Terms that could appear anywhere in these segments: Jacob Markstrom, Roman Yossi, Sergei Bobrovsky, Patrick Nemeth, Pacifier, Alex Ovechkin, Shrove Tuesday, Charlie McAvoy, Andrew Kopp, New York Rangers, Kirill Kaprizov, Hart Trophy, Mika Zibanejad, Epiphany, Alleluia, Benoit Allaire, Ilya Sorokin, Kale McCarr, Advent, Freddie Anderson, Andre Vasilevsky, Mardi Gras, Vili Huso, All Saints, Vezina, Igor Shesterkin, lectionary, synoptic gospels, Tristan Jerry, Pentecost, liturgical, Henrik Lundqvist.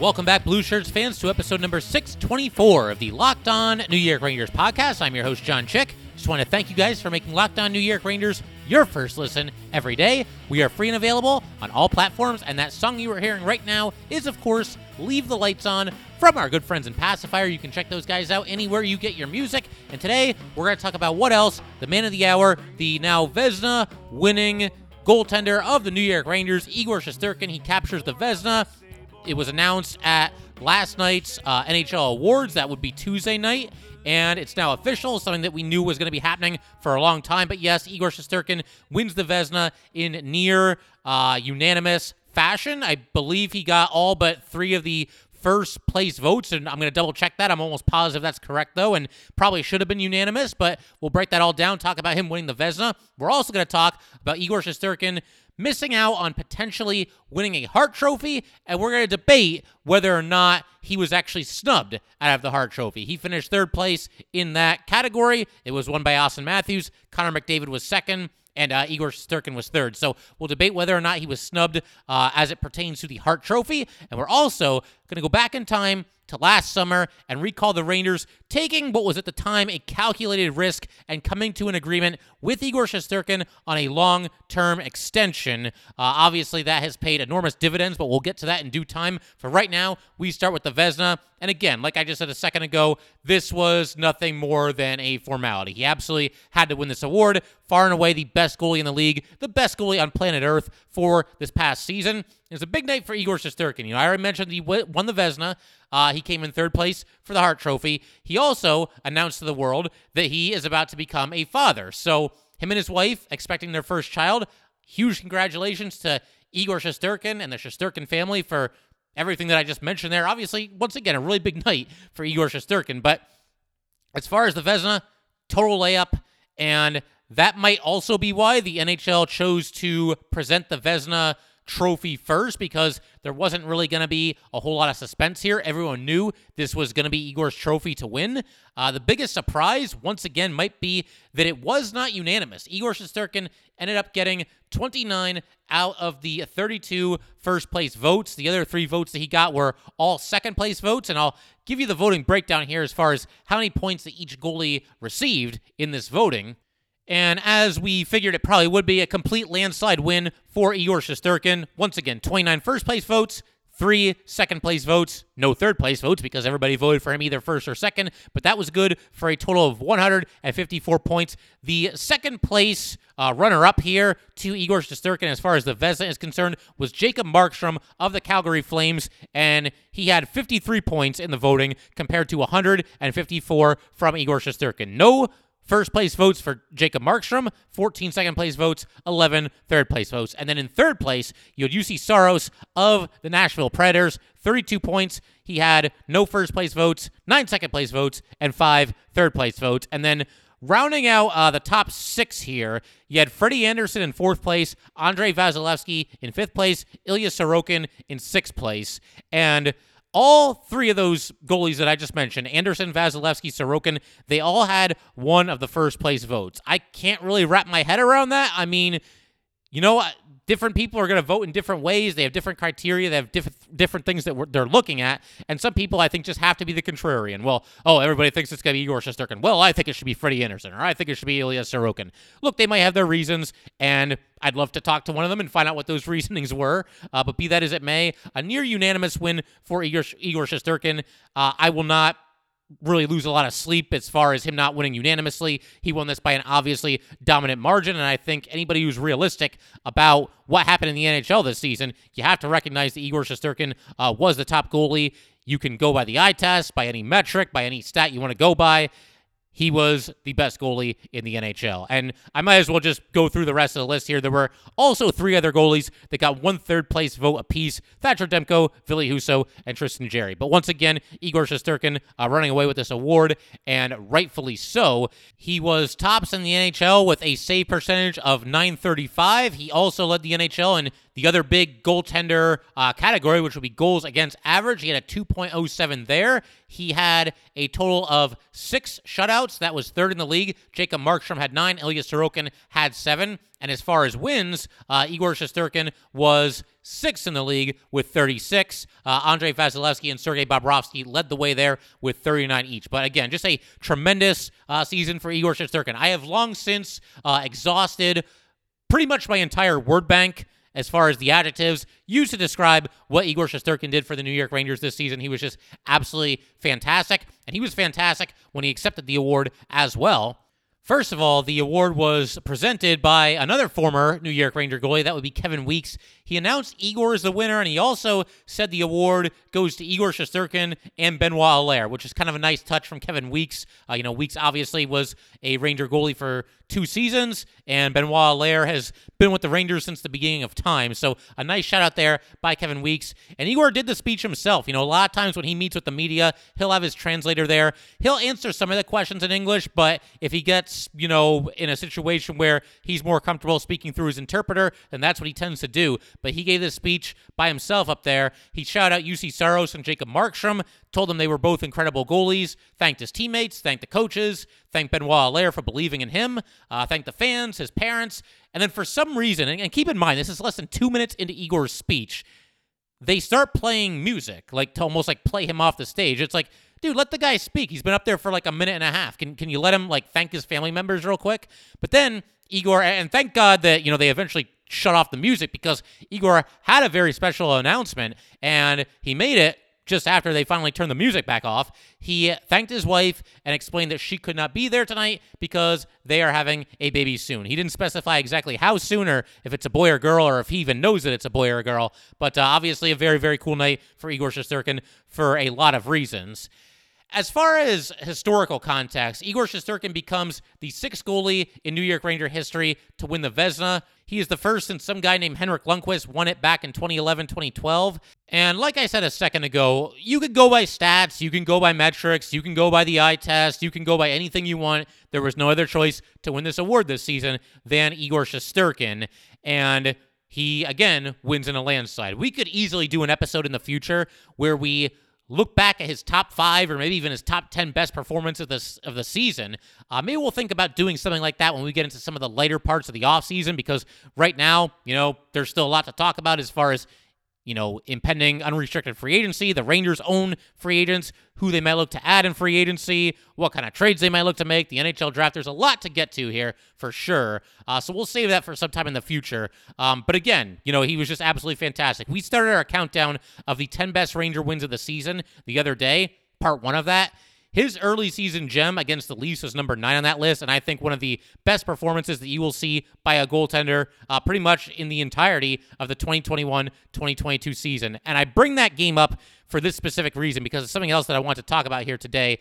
Welcome back, Blue Shirts fans, to episode number 624 of the Locked On New York Rangers podcast. I'm your host, John Chick. Just want to thank you guys for making Locked On New York Rangers your first listen every day. We are free and available on all platforms, and that song you are hearing right now is, of course, Leave the Lights On from our good friends in Pacifier. You can check those guys out anywhere you get your music. And today, we're going to talk about what else? The man of the hour, the now Vezina winning goaltender of the New York Rangers, Igor Shesterkin. He captures the Vezina. It was announced at last night's NHL Awards. That would be Tuesday night. And it's now official, something that we knew was going to be happening for a long time. But yes, Igor Shesterkin wins the Vezina in near unanimous fashion. I believe he got all but three of the first place votes, and I'm going to double check that. I'm almost positive that's correct, though, and probably should have been unanimous. But we'll break that all down, talk about him winning the Vezina. We're also going to talk about Igor Shesterkin missing out on potentially winning a Hart Trophy, and we're going to debate whether or not he was actually snubbed out of the Hart Trophy. He finished third place in that category. It was won by Austin Matthews. Connor McDavid was second, and Igor Shesterkin was third. So we'll debate whether or not he was snubbed as it pertains to the Hart Trophy. And we're also going to go back in time to last summer and recall the Rangers taking what was at the time a calculated risk and coming to an agreement with Igor Shesterkin on a long-term extension. Obviously, that has paid enormous dividends, but we'll get to that in due time. For right now, we start with the Vezina. And again, like I just said a second ago, this was nothing more than a formality. He absolutely had to win this award. Far and away the best goalie in the league, the best goalie on planet Earth for this past season. It was a big night for Igor Shesterkin. You know, I already mentioned he won the Vezina. He came in third place for the Hart Trophy. He also announced to the world that he is about to become a father. So him and his wife expecting their first child. Huge congratulations to Igor Shesterkin and the Shesterkin family for everything that I just mentioned there. Obviously, once again, a really big night for Igor Shesterkin. But as far as the Vezina, total layup, and that might also be why the NHL chose to present the Vezina trophy first, because there wasn't really going to be a whole lot of suspense here. Everyone knew this was going to be Igor's trophy to win. The biggest surprise, once again, might be that it was not unanimous. Igor Shesterkin ended up getting 29 out of the 32 first-place votes. The other three votes that he got were all second-place votes, and I'll give you the voting breakdown here as far as how many points that each goalie received in this voting. And as we figured, it probably would be a complete landslide win for Igor Shesterkin. Once again, 29 first-place votes, 3 second-place votes, no third-place votes because everybody voted for him either first or second. But that was good for a total of 154 points. The second-place runner-up here to Igor Shesterkin as far as the Vezina is concerned was Jacob Markstrom of the Calgary Flames, and he had 53 points in the voting compared to 154 from Igor Shesterkin. No first-place votes for Jacob Markstrom, 14 second-place votes, 11 third-place votes. And then in third place, you had Juuse Saros of the Nashville Predators, 32 points. He had no first-place votes, 9 second-place votes, and 5 third-place votes. And then rounding out the top 6 here, you had Freddie Anderson in 4th place, Andre Vasilevsky in 5th place, Ilya Sorokin in 6th place. And all three of those goalies that I just mentioned, Anderson, Vasilevsky, Sorokin, they all had one of the first-place votes. I can't really wrap my head around that. I mean, you know, different people are going to vote in different ways. They have different criteria. They have different things that they're looking at. And some people, I think, just have to be the contrarian. Well, everybody thinks it's going to be Igor Shesterkin. Well, I think it should be Freddie Anderson, or I think it should be Ilya Sorokin. Look, they might have their reasons, and I'd love to talk to one of them and find out what those reasonings were. But be that as it may, a near unanimous win for Igor Shesterkin. I will not really lose a lot of sleep as far as him not winning unanimously. He won this by an obviously dominant margin, and I think anybody who's realistic about what happened in the NHL this season, you have to recognize that Igor Shesterkin was the top goalie. You can go by the eye test, by any metric, by any stat you want to go by. He was the best goalie in the NHL. And I might as well just go through the rest of the list here. There were also three other goalies that got 1/3 place vote apiece: Thatcher Demko, Vili Huso, and Tristan Jerry. But once again, Igor Shesterkin running away with this award, and rightfully so. He was tops in the NHL with a save percentage of .935. He also led the NHL in the other big goaltender category, which would be goals against average. He had a 2.07 there. He had a total of 6 shutouts. That was 3rd in the league. Jacob Markstrom had 9. Ilya Sorokin had 7. And as far as wins, Igor Shesterkin was 6th in the league with 36. Andre Vasilevsky and Sergei Bobrovsky led the way there with 39 each. But again, just a tremendous season for Igor Shesterkin. I have long since exhausted pretty much my entire word bank as far as the adjectives used to describe what Igor Shesterkin did for the New York Rangers this season. He was just absolutely fantastic, and he was fantastic when he accepted the award as well. First of all, the award was presented by another former New York Ranger goalie. That would be Kevin Weeks. He announced Igor as the winner, and he also said the award goes to Igor Shesterkin and Benoit Allaire, which is kind of a nice touch from Kevin Weeks. Weeks obviously was a Ranger goalie for 2 seasons, and Benoit Allaire has been with the Rangers since the beginning of time. So a nice shout-out there by Kevin Weeks. And Igor did the speech himself. A lot of times when he meets with the media, he'll have his translator there. He'll answer some of the questions in English, but if he gets in a situation where he's more comfortable speaking through his interpreter, then that's what he tends to do. But he gave this speech by himself up there. He shouted out Juuse Saros and Jacob Markstrom, told them they were both incredible goalies, thanked his teammates, thanked the coaches, thanked Benoit Allaire for believing in him, thanked the fans, his parents, and then for some reason, and keep in mind, this is less than 2 minutes into Igor's speech, they start playing music, to almost play him off the stage. It's like, dude, let the guy speak. He's been up there for a minute and a half. Can you let him thank his family members real quick? But then Igor, and thank God that, they eventually shut off the music, because Igor had a very special announcement, and he made it just after they finally turned the music back off. He thanked his wife and explained that she could not be there tonight because they are having a baby soon. He didn't specify exactly how soon, or if it's a boy or girl, or if he even knows that it's a boy or a girl. But obviously a very, very cool night for Igor Shesterkin for a lot of reasons. As far as historical context, Igor Shesterkin becomes the 6th goalie in New York Ranger history to win the Vezina. He is the first since some guy named Henrik Lundqvist won it back in 2011-2012. And like I said a second ago, you can go by stats, you can go by metrics, you can go by the eye test, you can go by anything you want. There was no other choice to win this award this season than Igor Shesterkin. And he, again, wins in a landslide. We could easily do an episode in the future where we look back at his top 5 or maybe even his top 10 best performances of the season. Maybe we'll think about doing something like that when we get into some of the lighter parts of the offseason, because right now, there's still a lot to talk about as far as, impending unrestricted free agency, the Rangers' own free agents, who they might look to add in free agency, what kind of trades they might look to make, the NHL draft. There's a lot to get to here for sure. So we'll save that for sometime in the future. But again, he was just absolutely fantastic. We started our countdown of the 10 best Ranger wins of the season the other day, part 1 of that. His early season gem against the Leafs was number 9 on that list, and I think one of the best performances that you will see by a goaltender pretty much in the entirety of the 2021-2022 season. And I bring that game up for this specific reason, because it's something else that I want to talk about here today.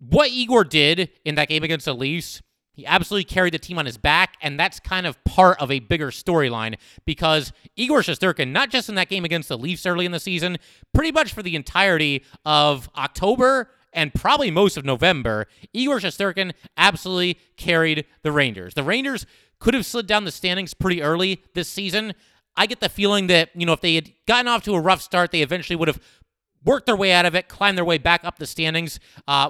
What Igor did in that game against the Leafs, he absolutely carried the team on his back, and that's kind of part of a bigger storyline, because Igor Shesterkin, not just in that game against the Leafs early in the season, pretty much for the entirety of October and probably most of November, Igor Shesterkin absolutely carried the Rangers. The Rangers could have slid down the standings pretty early this season. I get the feeling that, if they had gotten off to a rough start, they eventually would have worked their way out of it, climbed their way back up the standings,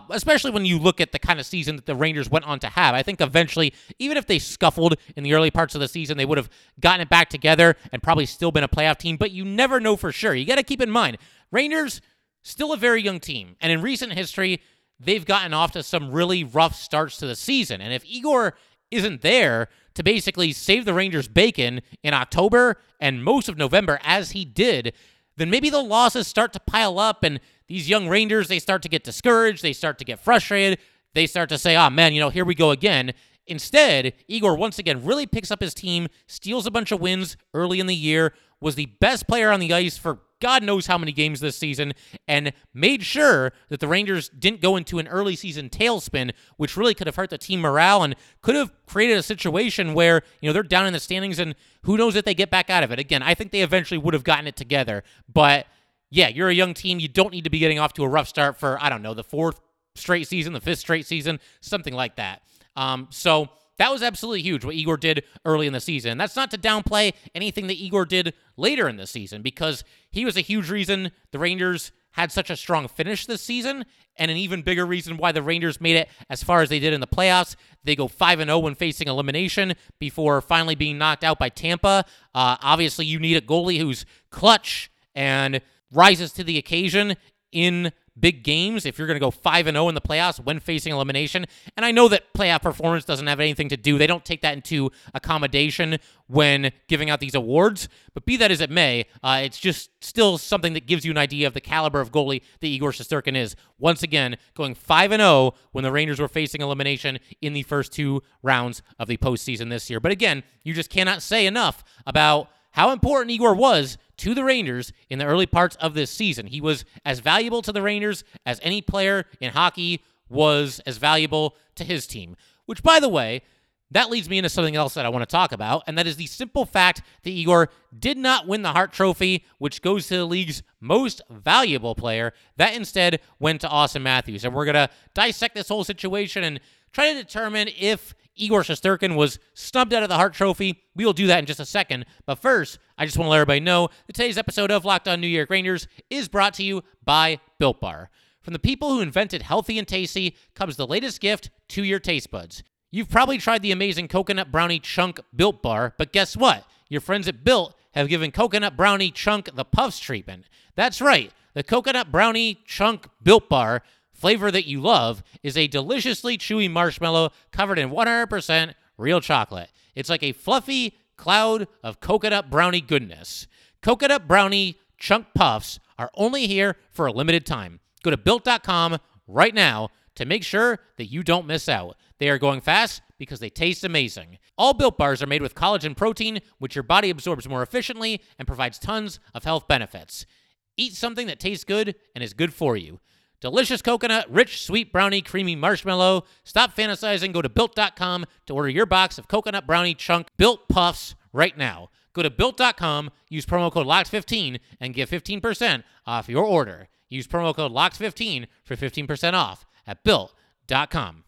especially when you look at the kind of season that the Rangers went on to have. I think eventually, even if they scuffled in the early parts of the season, they would have gotten it back together and probably still been a playoff team, but you never know for sure. You got to keep in mind, Rangers, still a very young team, and in recent history, they've gotten off to some really rough starts to the season. And if Igor isn't there to basically save the Rangers' bacon in October and most of November, as he did, then maybe the losses start to pile up, and these young Rangers, they start to get discouraged, they start to get frustrated, they start to say, oh man, here we go again. Instead, Igor once again really picks up his team, steals a bunch of wins early in the year, was the best player on the ice for God knows how many games this season and made sure that the Rangers didn't go into an early season tailspin, which really could have hurt the team morale and could have created a situation where, you know, they're down in the standings and who knows if they get back out of it. Again, I think they eventually would have gotten it together. But yeah, you're a young team. You don't need to be getting off to a rough start for, I don't know, the fourth straight season, the fifth straight season, something like that. So that was absolutely huge, what Igor did early in the season. And that's not to downplay anything that Igor did later in the season, because he was a huge reason the Rangers had such a strong finish this season, and an even bigger reason why the Rangers made it as far as they did in the playoffs. They go 5-0 when facing elimination before finally being knocked out by Tampa. Obviously, you need a goalie who's clutch and rises to the occasion in big games if you're going to go 5-0 in the playoffs when facing elimination. And I know that playoff performance doesn't have anything to do. They don't take that into accommodation when giving out these awards. But be that as it may, it's just still something that gives you an idea of the caliber of goalie that Igor Shesterkin is. Once again, going 5-0 when the Rangers were facing elimination in the first two rounds of the postseason this year. But again, you just cannot say enough about how important Igor was to the Rangers in the early parts of this season. He was as valuable to the Rangers as any player in hockey was as valuable to his team. Which, by the way, that leads me into something else that I want to talk about, and that is the simple fact that Igor did not win the Hart Trophy, which goes to the league's most valuable player. That instead went to Austin Matthews. And we're going to dissect this whole situation and try to determine if Igor Shesterkin was snubbed out of the Hart Trophy. We will do that in just a second. But first, I just want to let everybody know that today's episode of Locked On New York Rangers is brought to you by Built Bar. From the people who invented healthy and tasty comes the latest gift to your taste buds. You've probably tried the amazing Coconut Brownie Chunk Built Bar, but guess what? Your friends at Built have given Coconut Brownie Chunk the Puffs treatment. That's right. The Coconut Brownie Chunk Built Bar flavor that you love is a deliciously chewy marshmallow covered in 100% real chocolate. It's like a fluffy cloud of coconut brownie goodness. Coconut Brownie Chunk Puffs are only here for a limited time. Go to Built.com right now to make sure that you don't miss out. They are going fast because they taste amazing. All Built Bars are made with collagen protein, which your body absorbs more efficiently and provides tons of health benefits. Eat something that tastes good and is good for you. Delicious coconut, rich, sweet, brownie, creamy marshmallow. Stop fantasizing. Go to Built.com to order your box of Coconut Brownie Chunk Built Puffs right now. Go to Built.com, use promo code LOCKED15, and get 15% off your order. Use promo code LOCKED15 for 15% off at Built.com.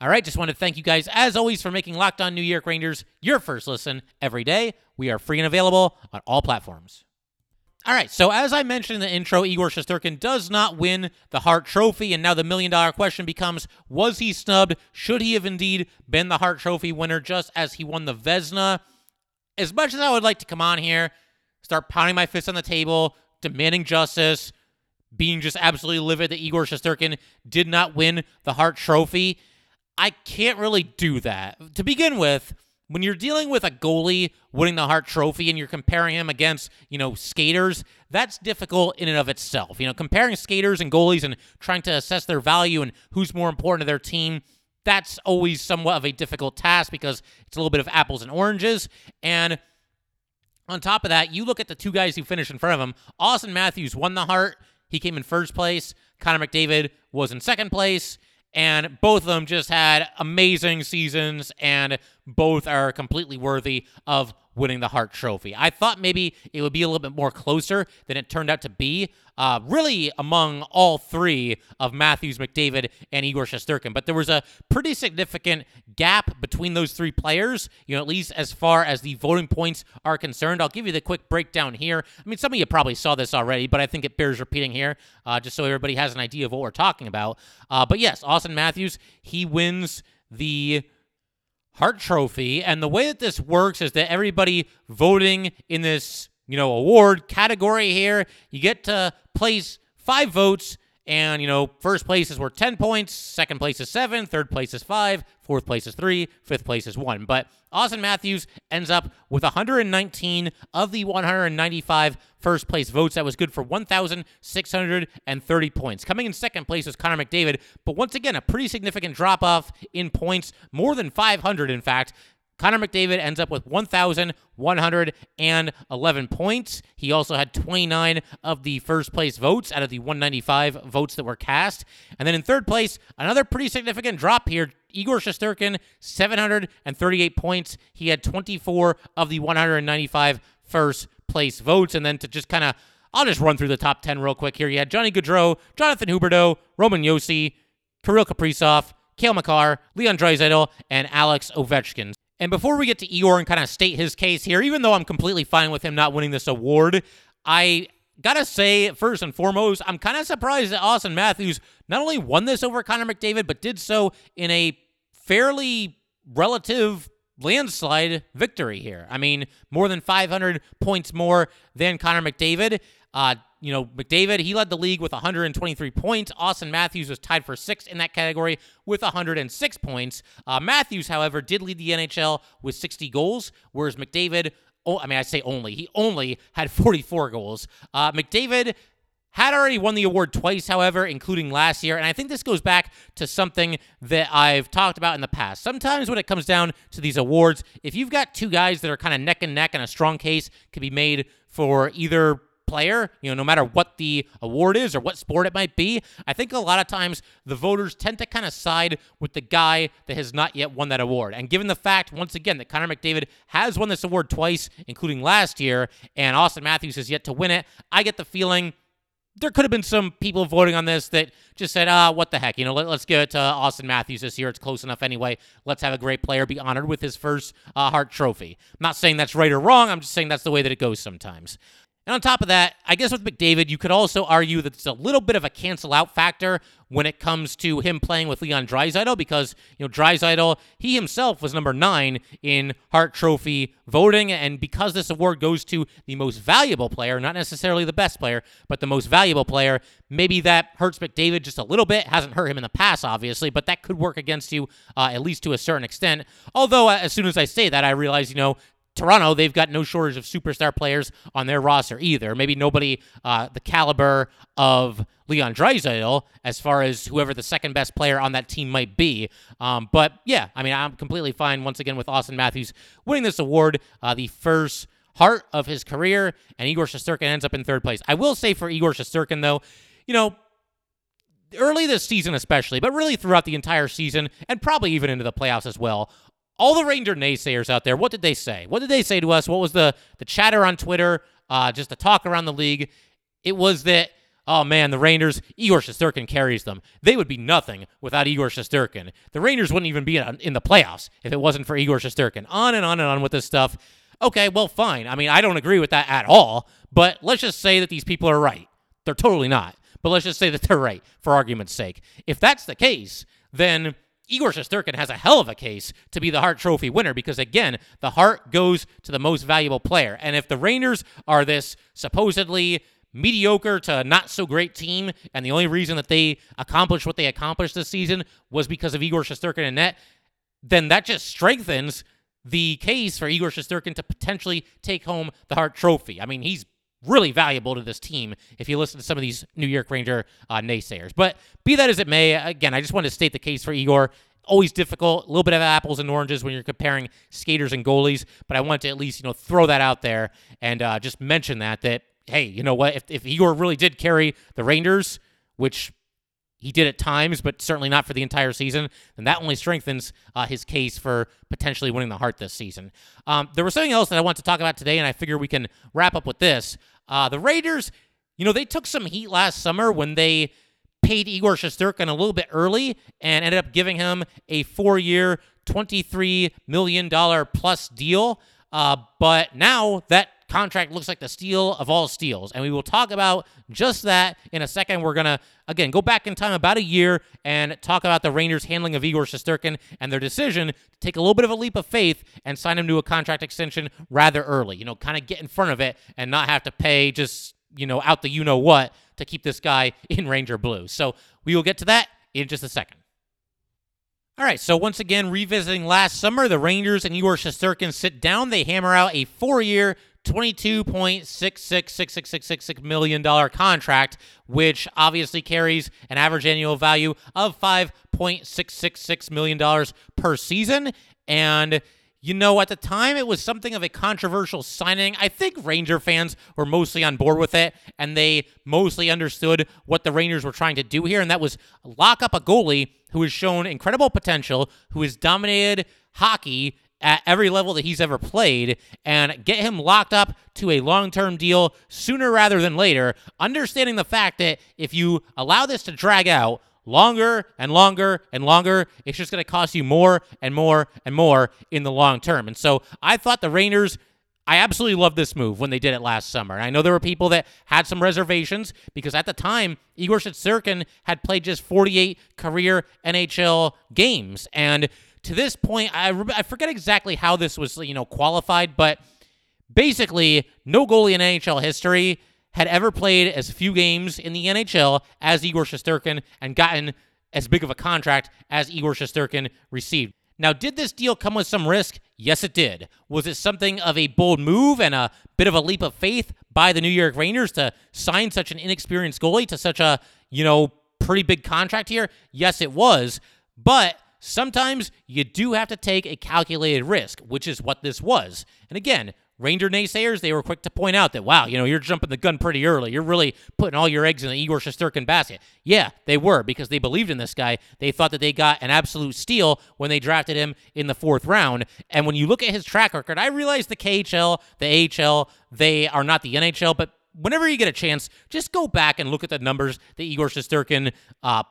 All right, just want to thank you guys, as always, for making Locked On New York Rangers your first listen every day. We are free and available on all platforms. All right, so as I mentioned in the intro, Igor Shesterkin does not win the Hart Trophy, and now the million-dollar question becomes, was he snubbed? Should he have indeed been the Hart Trophy winner just as he won the Vezina? As much as I would like to come on here, start pounding my fist on the table, demanding justice, being just absolutely livid that Igor Shesterkin did not win the Hart Trophy, I can't really do that. To begin with, when you're dealing with a goalie winning the Hart Trophy and you're comparing him against, you know, skaters, that's difficult in and of itself. You know, comparing skaters and goalies and trying to assess their value and who's more important to their team, that's always somewhat of a difficult task because it's a little bit of apples and oranges. And on top of that, you look at the two guys who finished in front of him. Austin Matthews won the Hart. He came in first place. Connor McDavid was in second place. And both of them just had amazing seasons, and both are completely worthy of winning the Hart Trophy. I thought maybe it would be a little bit more closer than it turned out to be, really among all three of Matthews, McDavid, and Igor Shesterkin. But there was a pretty significant gap between those three players, you know, at least as far as the voting points are concerned. I'll give you the quick breakdown here. I mean, some of you probably saw this already, but I think it bears repeating here, just so everybody has an idea of what we're talking about. But yes, Austin Matthews, he wins the Hart Trophy, and the way that this works is that everybody voting in this, you know, award category here, you get to place 5 votes, and, you know, first place is worth 10 points, second place is 7, third place is 5, fourth place is 3, fifth place is 1. But Austin Matthews ends up with 119 of the 195 first place votes. That was good for 1,630 points. Coming in second place was Connor McDavid, but once again, a pretty significant drop off in points, more than 500, in fact. Connor McDavid ends up with 1,111 points. He also had 29 of the first-place votes out of the 195 votes that were cast. And then in third place, another pretty significant drop here. Igor Shesterkin, 738 points. He had 24 of the 195 first-place votes. And then to just kind of, I'll just run through the top 10 real quick here. You had Johnny Goudreau, Jonathan Huberdeau, Roman Yossi, Kirill Kaprizov, Kale McCarr, Leon Draisaitl, and Alex Ovechkin. And before we get to Igor and kind of state his case here, even though I'm completely fine with him not winning this award, I gotta say, first and foremost, I'm kind of surprised that Austin Matthews not only won this over Connor McDavid, but did so in a fairly relative landslide victory here. I mean, more than 500 points more than Connor McDavid. McDavid, he led the league with 123 points. Austin Matthews was tied for sixth in that category with 106 points. Matthews, however, did lead the NHL with 60 goals, whereas McDavid, he only had 44 goals. McDavid had already won the award twice, however, including last year, and I think this goes back to something that I've talked about in the past. Sometimes when it comes down to these awards, if you've got two guys that are kind of neck and neck and a strong case could be made for either player, no matter what the award is or what sport it might be, I think a lot of times the voters tend to kind of side with the guy that has not yet won that award. And given the fact, once again, that Connor McDavid has won this award twice, including last year, and Austin Matthews has yet to win it, I get the feeling there could have been some people voting on this that just said, what the heck, let's give it to Austin Matthews this year. It's close enough anyway. Let's have a great player be honored with his first Hart Trophy. I'm not saying that's right or wrong. I'm just saying that's the way that it goes sometimes. And on top of that, I guess with McDavid, you could also argue that it's a little bit of a cancel-out factor when it comes to him playing with Leon Draisaitl because, Draisaitl, he himself was number 9 in Hart Trophy voting, and because this award goes to the most valuable player, not necessarily the best player, but the most valuable player, maybe that hurts McDavid just a little bit. Hasn't hurt him in the past, obviously, but that could work against you, at least to a certain extent. Although, as soon as I say that, I realize, Toronto, they've got no shortage of superstar players on their roster either. Maybe nobody the caliber of Leon Draisaitl as far as whoever the second best player on that team might be. But yeah, I'm completely fine once again with Austin Matthews winning this award, the first Hart of his career, and Igor Shesterkin ends up in third place. I will say for Igor Shesterkin, though, early this season especially, but really throughout the entire season and probably even into the playoffs as well, all the Ranger naysayers out there, what did they say? What did they say to us? What was the chatter on Twitter, just the talk around the league? It was that, oh man, the Rangers, Igor Shesterkin carries them. They would be nothing without Igor Shesterkin. The Rangers wouldn't even be in the playoffs if it wasn't for Igor Shesterkin. On and on and on with this stuff. Okay, well, fine. I don't agree with that at all, but let's just say that these people are right. They're totally not, but let's just say that they're right for argument's sake. If that's the case, then Igor Shesterkin has a hell of a case to be the Hart Trophy winner because, again, the Hart goes to the most valuable player. And if the Rangers are this supposedly mediocre to not-so-great team and the only reason that they accomplished what they accomplished this season was because of Igor Shesterkin in net, then that just strengthens the case for Igor Shesterkin to potentially take home the Hart Trophy. He's really valuable to this team if you listen to some of these New York Ranger naysayers. But be that as it may, again, I just wanted to state the case for Igor. Always difficult, a little bit of apples and oranges when you're comparing skaters and goalies, but I wanted to at least, throw that out there and just mention that, hey, you know what, if Igor really did carry the Rangers, which he did at times, but certainly not for the entire season, and that only strengthens his case for potentially winning the Hart this season. There was something else that I wanted to talk about today, and I figure we can wrap up with this. The Rangers, they took some heat last summer when they paid Igor Shesterkin a little bit early and ended up giving him a 4-year, $23 million plus deal. But now that contract looks like the steal of all steals, and we will talk about just that in a second. We're going to, again, go back in time about a year and talk about the Rangers' handling of Igor Shesterkin and their decision to take a little bit of a leap of faith and sign him to a contract extension rather early, kind of get in front of it and not have to pay just, out the you-know-what to keep this guy in Ranger blue. So we will get to that in just a second. All right, so once again, revisiting last summer, the Rangers and Igor Shesterkin sit down. They hammer out a 4-year $22.666666 million contract, which obviously carries an average annual value of $5.666 million per season. And You know, at the time, it was something of a controversial signing. I think Ranger fans were mostly on board with it, and they mostly understood what the Rangers were trying to do here, and that was lock up a goalie who has shown incredible potential, who has dominated hockey at every level that he's ever played, and get him locked up to a long-term deal sooner rather than later, understanding the fact that if you allow this to drag out longer and longer and longer, it's just going to cost you more and more and more in the long term. And so I thought the Rangers, I absolutely loved this move when they did it last summer. And I know there were people that had some reservations because at the time, Igor Shesterkin had played just 48 career NHL games. And to this point, I forget exactly how this was, qualified, but basically no goalie in NHL history had ever played as few games in the NHL as Igor Shesterkin and gotten as big of a contract as Igor Shesterkin received. Now, did this deal come with some risk? Yes, it did. Was it something of a bold move and a bit of a leap of faith by the New York Rangers to sign such an inexperienced goalie to such a, pretty big contract here? Yes, it was. But sometimes you do have to take a calculated risk, which is what this was. And again, Ranger naysayers, they were quick to point out that, wow, you're jumping the gun pretty early. You're really putting all your eggs in the Igor Shesterkin basket. Yeah, they were, because they believed in this guy. They thought that they got an absolute steal when they drafted him in the fourth round. And when you look at his track record, I realize the KHL, the AHL, they are not the NHL, but whenever you get a chance, just go back and look at the numbers that Igor Shesterkin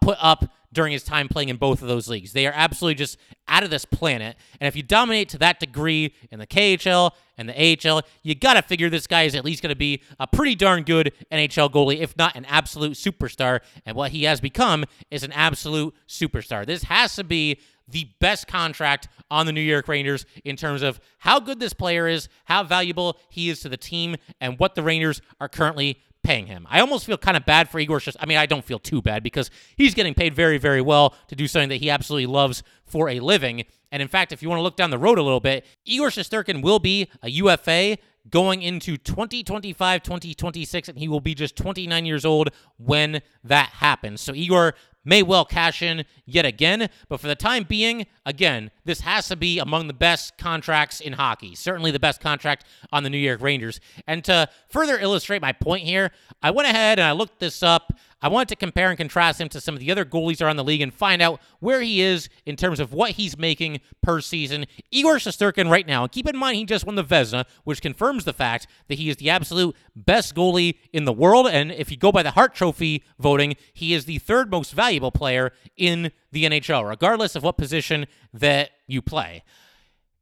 put up during his time playing in both of those leagues. They are absolutely just out of this planet. And if you dominate to that degree in the KHL and the AHL, you got to figure this guy is at least going to be a pretty darn good NHL goalie, if not an absolute superstar. And what he has become is an absolute superstar. This has to be the best contract on the New York Rangers in terms of how good this player is, how valuable he is to the team, and what the Rangers are currently paying him. I almost feel kind of bad for Igor Shesterkin. I mean, I don't feel too bad because he's getting paid very, very well to do something that he absolutely loves for a living. And in fact, if you want to look down the road a little bit, Igor Shesterkin will be a UFA going into 2025, 2026, and he will be just 29 years old when that happens. So Igor may well cash in yet again, but for the time being, again, this has to be among the best contracts in hockey, certainly the best contract on the New York Rangers. And to further illustrate my point here, I went ahead and I looked this up. I wanted to compare and contrast him to some of the other goalies around the league and find out where he is in terms of what he's making per season. Igor Shesterkin right now, and keep in mind he just won the Vezina, which confirms the fact that he is the absolute best goalie in the world, and if you go by the Hart Trophy voting, he is the third most valuable player in the NHL, regardless of what position that you play.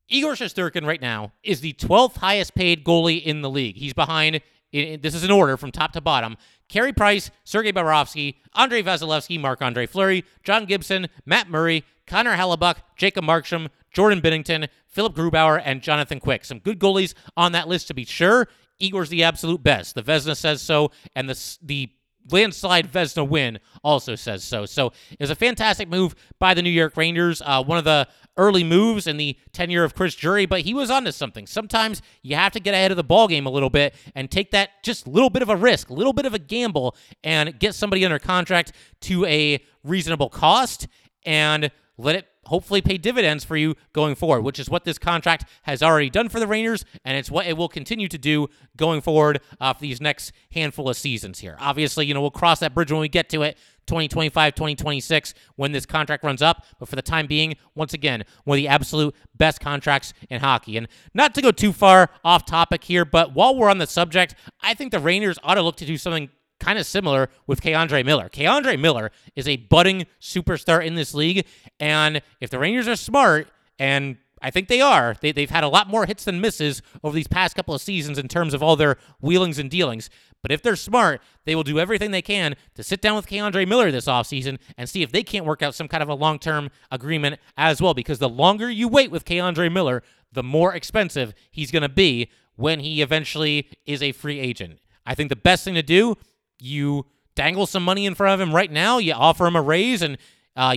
Igor Shesterkin right now is the 12th highest paid goalie in the league. He's behind, this is in order from top to bottom, Carey Price, Sergei Bobrovsky, Andre Vasilevsky, Marc-Andre Fleury, John Gibson, Matt Murray, Connor Hellebuck, Jacob Markstrom, Jordan Binnington, Philip Grubauer, and Jonathan Quick. Some good goalies on that list to be sure. Igor's the absolute best. The Vezina says so, and the landslide Vezina win also says so. So it was a fantastic move by the New York Rangers. One of the early moves in the tenure of Chris Drury, but he was onto something. Sometimes you have to get ahead of the ballgame a little bit and take that just little bit of a risk, a little bit of a gamble, and get somebody under contract to a reasonable cost and let it hopefully pay dividends for you going forward, which is what this contract has already done for the Rangers, and it's what it will continue to do going forward for these next handful of seasons here. Obviously, we'll cross that bridge when we get to it, 2025, 2026, when this contract runs up. But for the time being, once again, one of the absolute best contracts in hockey. And not to go too far off topic here, but while we're on the subject, I think the Rangers ought to look to do something kind of similar with K'Andre Miller. K'Andre Miller is a budding superstar in this league, and if the Rangers are smart, and I think they are, they've had a lot more hits than misses over these past couple of seasons in terms of all their wheelings and dealings, but if they're smart, they will do everything they can to sit down with K'Andre Miller this offseason and see if they can't work out some kind of a long-term agreement as well, because the longer you wait with K'Andre Miller, the more expensive he's going to be when he eventually is a free agent. I think the best thing to do, you dangle some money in front of him right now, you offer him a raise, and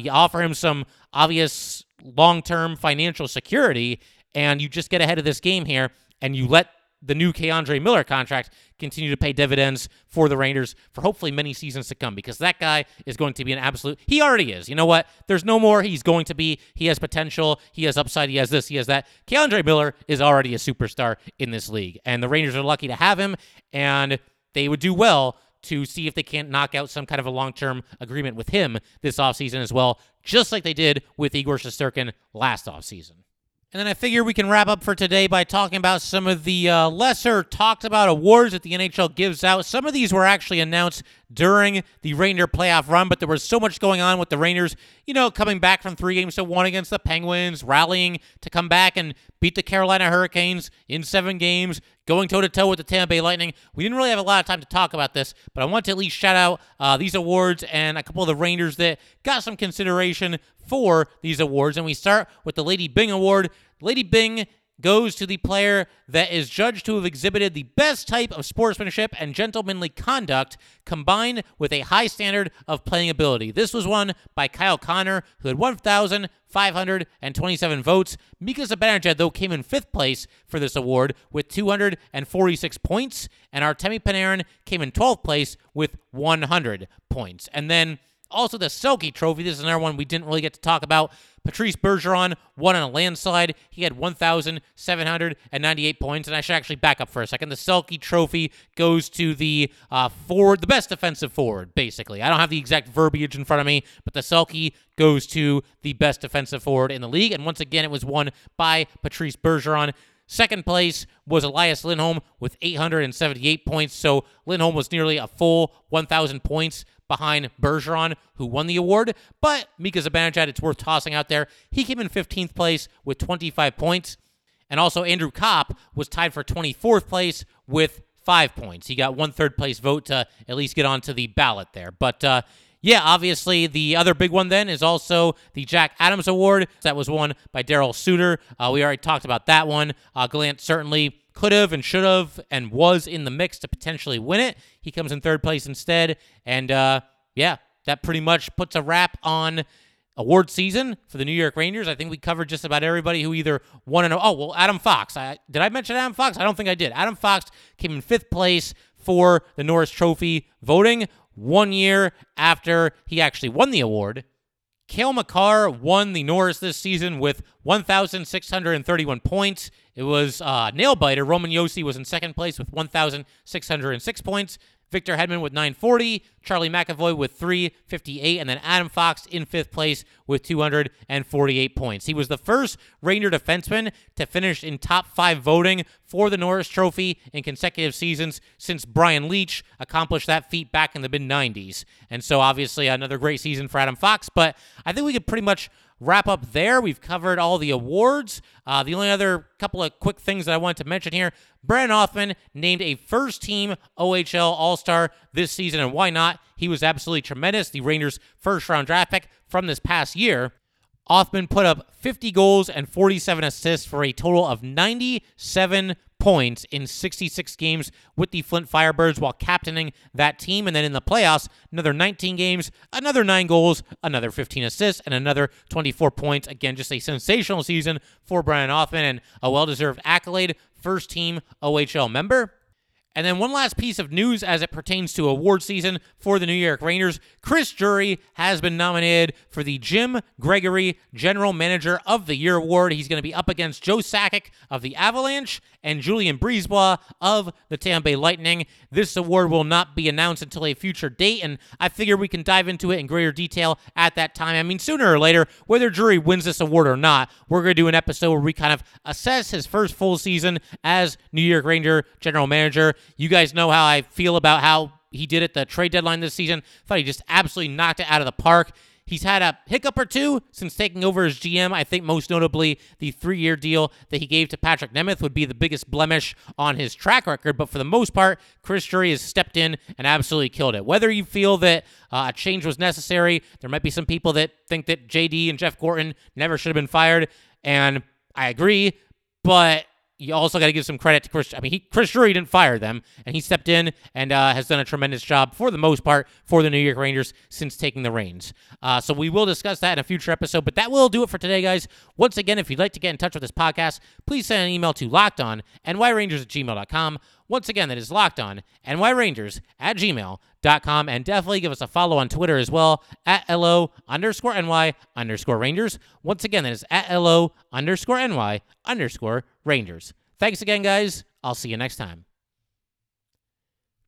you offer him some obvious long-term financial security, and you just get ahead of this game here, and you let the new K'Andre Miller contract continue to pay dividends for the Rangers for hopefully many seasons to come, because that guy is going to be an absolute... He already is. You know what? There's no more he's going to be. He has potential. He has upside. He has this. He has that. K'Andre Miller is already a superstar in this league, and the Rangers are lucky to have him, and they would do well to see if they can't knock out some kind of a long-term agreement with him this offseason as well, just like they did with Igor Shesterkin last offseason. And then I figure we can wrap up for today by talking about some of the lesser talked about awards that the NHL gives out. Some of these were actually announced during the Ranger playoff run, but there was so much going on with the Rangers, coming back from 3-1 against the Penguins, rallying to come back and beat the Carolina Hurricanes in 7 games, going toe-to-toe with the Tampa Bay Lightning. We didn't really have a lot of time to talk about this, but I want to at least shout out these awards and a couple of the Rangers that got some consideration for these awards. And we start with the Lady Byng Award. Lady Byng goes to the player that is judged to have exhibited the best type of sportsmanship and gentlemanly conduct combined with a high standard of playing ability. This was won by Kyle Connor, who had 1,527 votes. Mika Zibanejad, though, came in 5th place for this award with 246 points, and Artemi Panarin came in 12th place with 100 points. And then also the Selke Trophy, this is another one we didn't really get to talk about. Patrice Bergeron won on a landslide. He had 1,798 points, and I should actually back up for a second. The Selke Trophy goes to the forward, the best defensive forward, basically. I don't have the exact verbiage in front of me, but the Selke goes to the best defensive forward in the league, and once again, it was won by Patrice Bergeron. Second place was Elias Lindholm with 878 points, so Lindholm was nearly a full 1,000 points behind Bergeron, who won the award. But Mika Zibanejad, it's worth tossing out there, he came in 15th place with 25 points. And also Andrew Kopp was tied for 24th place with 5 points. He got 1/3 place vote to at least get onto the ballot there. But yeah, obviously the other big one then is also the Jack Adams Award. That was won by Daryl Sutter. We already talked about that one. Gallant certainly could have and should have and was in the mix to potentially win it. He comes in 3rd place instead. And yeah, that pretty much puts a wrap on award season for the New York Rangers. I think we covered just about everybody who either won and... Oh, well, Adam Fox. Did I mention Adam Fox? I don't think I did. Adam Fox came in 5th place for the Norris Trophy voting 1 year after he actually won the award. Kale McCarr won the Norris this season with 1,631 points. It was nail-biter. Roman Yossi was in 2nd place with 1,606 points. Victor Hedman with 940. Charlie McAvoy with 358. And then Adam Fox in 5th place with 248 points. He was the first Ranger defenseman to finish in top 5 voting for the Norris Trophy in consecutive seasons since Brian Leach accomplished that feat back in the mid-90s. And so obviously another great season for Adam Fox. But I think we could pretty much wrap up there. We've covered all the awards. The only other couple of quick things that I wanted to mention here, Brennan Othmann named a first-team OHL All-Star this season, and why not? He was absolutely tremendous, the Rangers' first-round draft pick from this past year. Othmann put up 50 goals and 47 assists for a total of 97 points in 66 games with the Flint Firebirds while captaining that team. And then in the playoffs, another 19 games, another 9 goals, another 15 assists, and another 24 points. Again, just a sensational season for Brennan Othmann and a well-deserved accolade, first-team OHL member. And then one last piece of news as it pertains to award season for the New York Rangers. Chris Drury has been nominated for the Jim Gregory General Manager of the Year Award. He's going to be up against Joe Sakic of the Avalanche and Julien Brisebois of the Tampa Bay Lightning. This award will not be announced until a future date, and I figure we can dive into it in greater detail at that time. I mean, sooner or later, whether Drury wins this award or not, we're going to do an episode where we kind of assess his first full season as New York Ranger General Manager. You guys know how I feel about how he did at the trade deadline this season. Thought he just absolutely knocked it out of the park. He's had a hiccup or two since taking over as GM. I think most notably the 3-year deal that he gave to Patrick Nemeth would be the biggest blemish on his track record. But for the most part, Chris Drury has stepped in and absolutely killed it. Whether you feel that a change was necessary, there might be some people that think that JD and Jeff Gorton never should have been fired, and I agree, but you also got to give some credit to Chris. I mean, Chris Drury didn't fire them, and he stepped in and has done a tremendous job for the most part for the New York Rangers since taking the reins. So we will discuss that in a future episode, but that will do it for today, guys. Once again, if you'd like to get in touch with this podcast, please send an email to LockedOnNYRangers@gmail.com. Once again, that is LockedOnNYRangers@gmail.com, and definitely give us a follow on Twitter as well at @LO_NY_Rangers. Once again, that is at @LO_NY_Rangers. Thanks again, guys. I'll see you next time.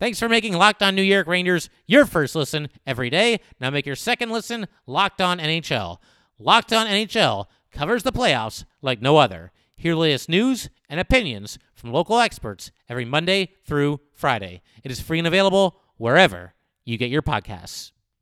Thanks for making Locked On New York Rangers your first listen every day. Now make your second listen Locked On NHL. Locked On NHL covers the playoffs like no other. Hear the latest news and opinions from local experts every Monday through Friday. It is free and available wherever you get your podcasts.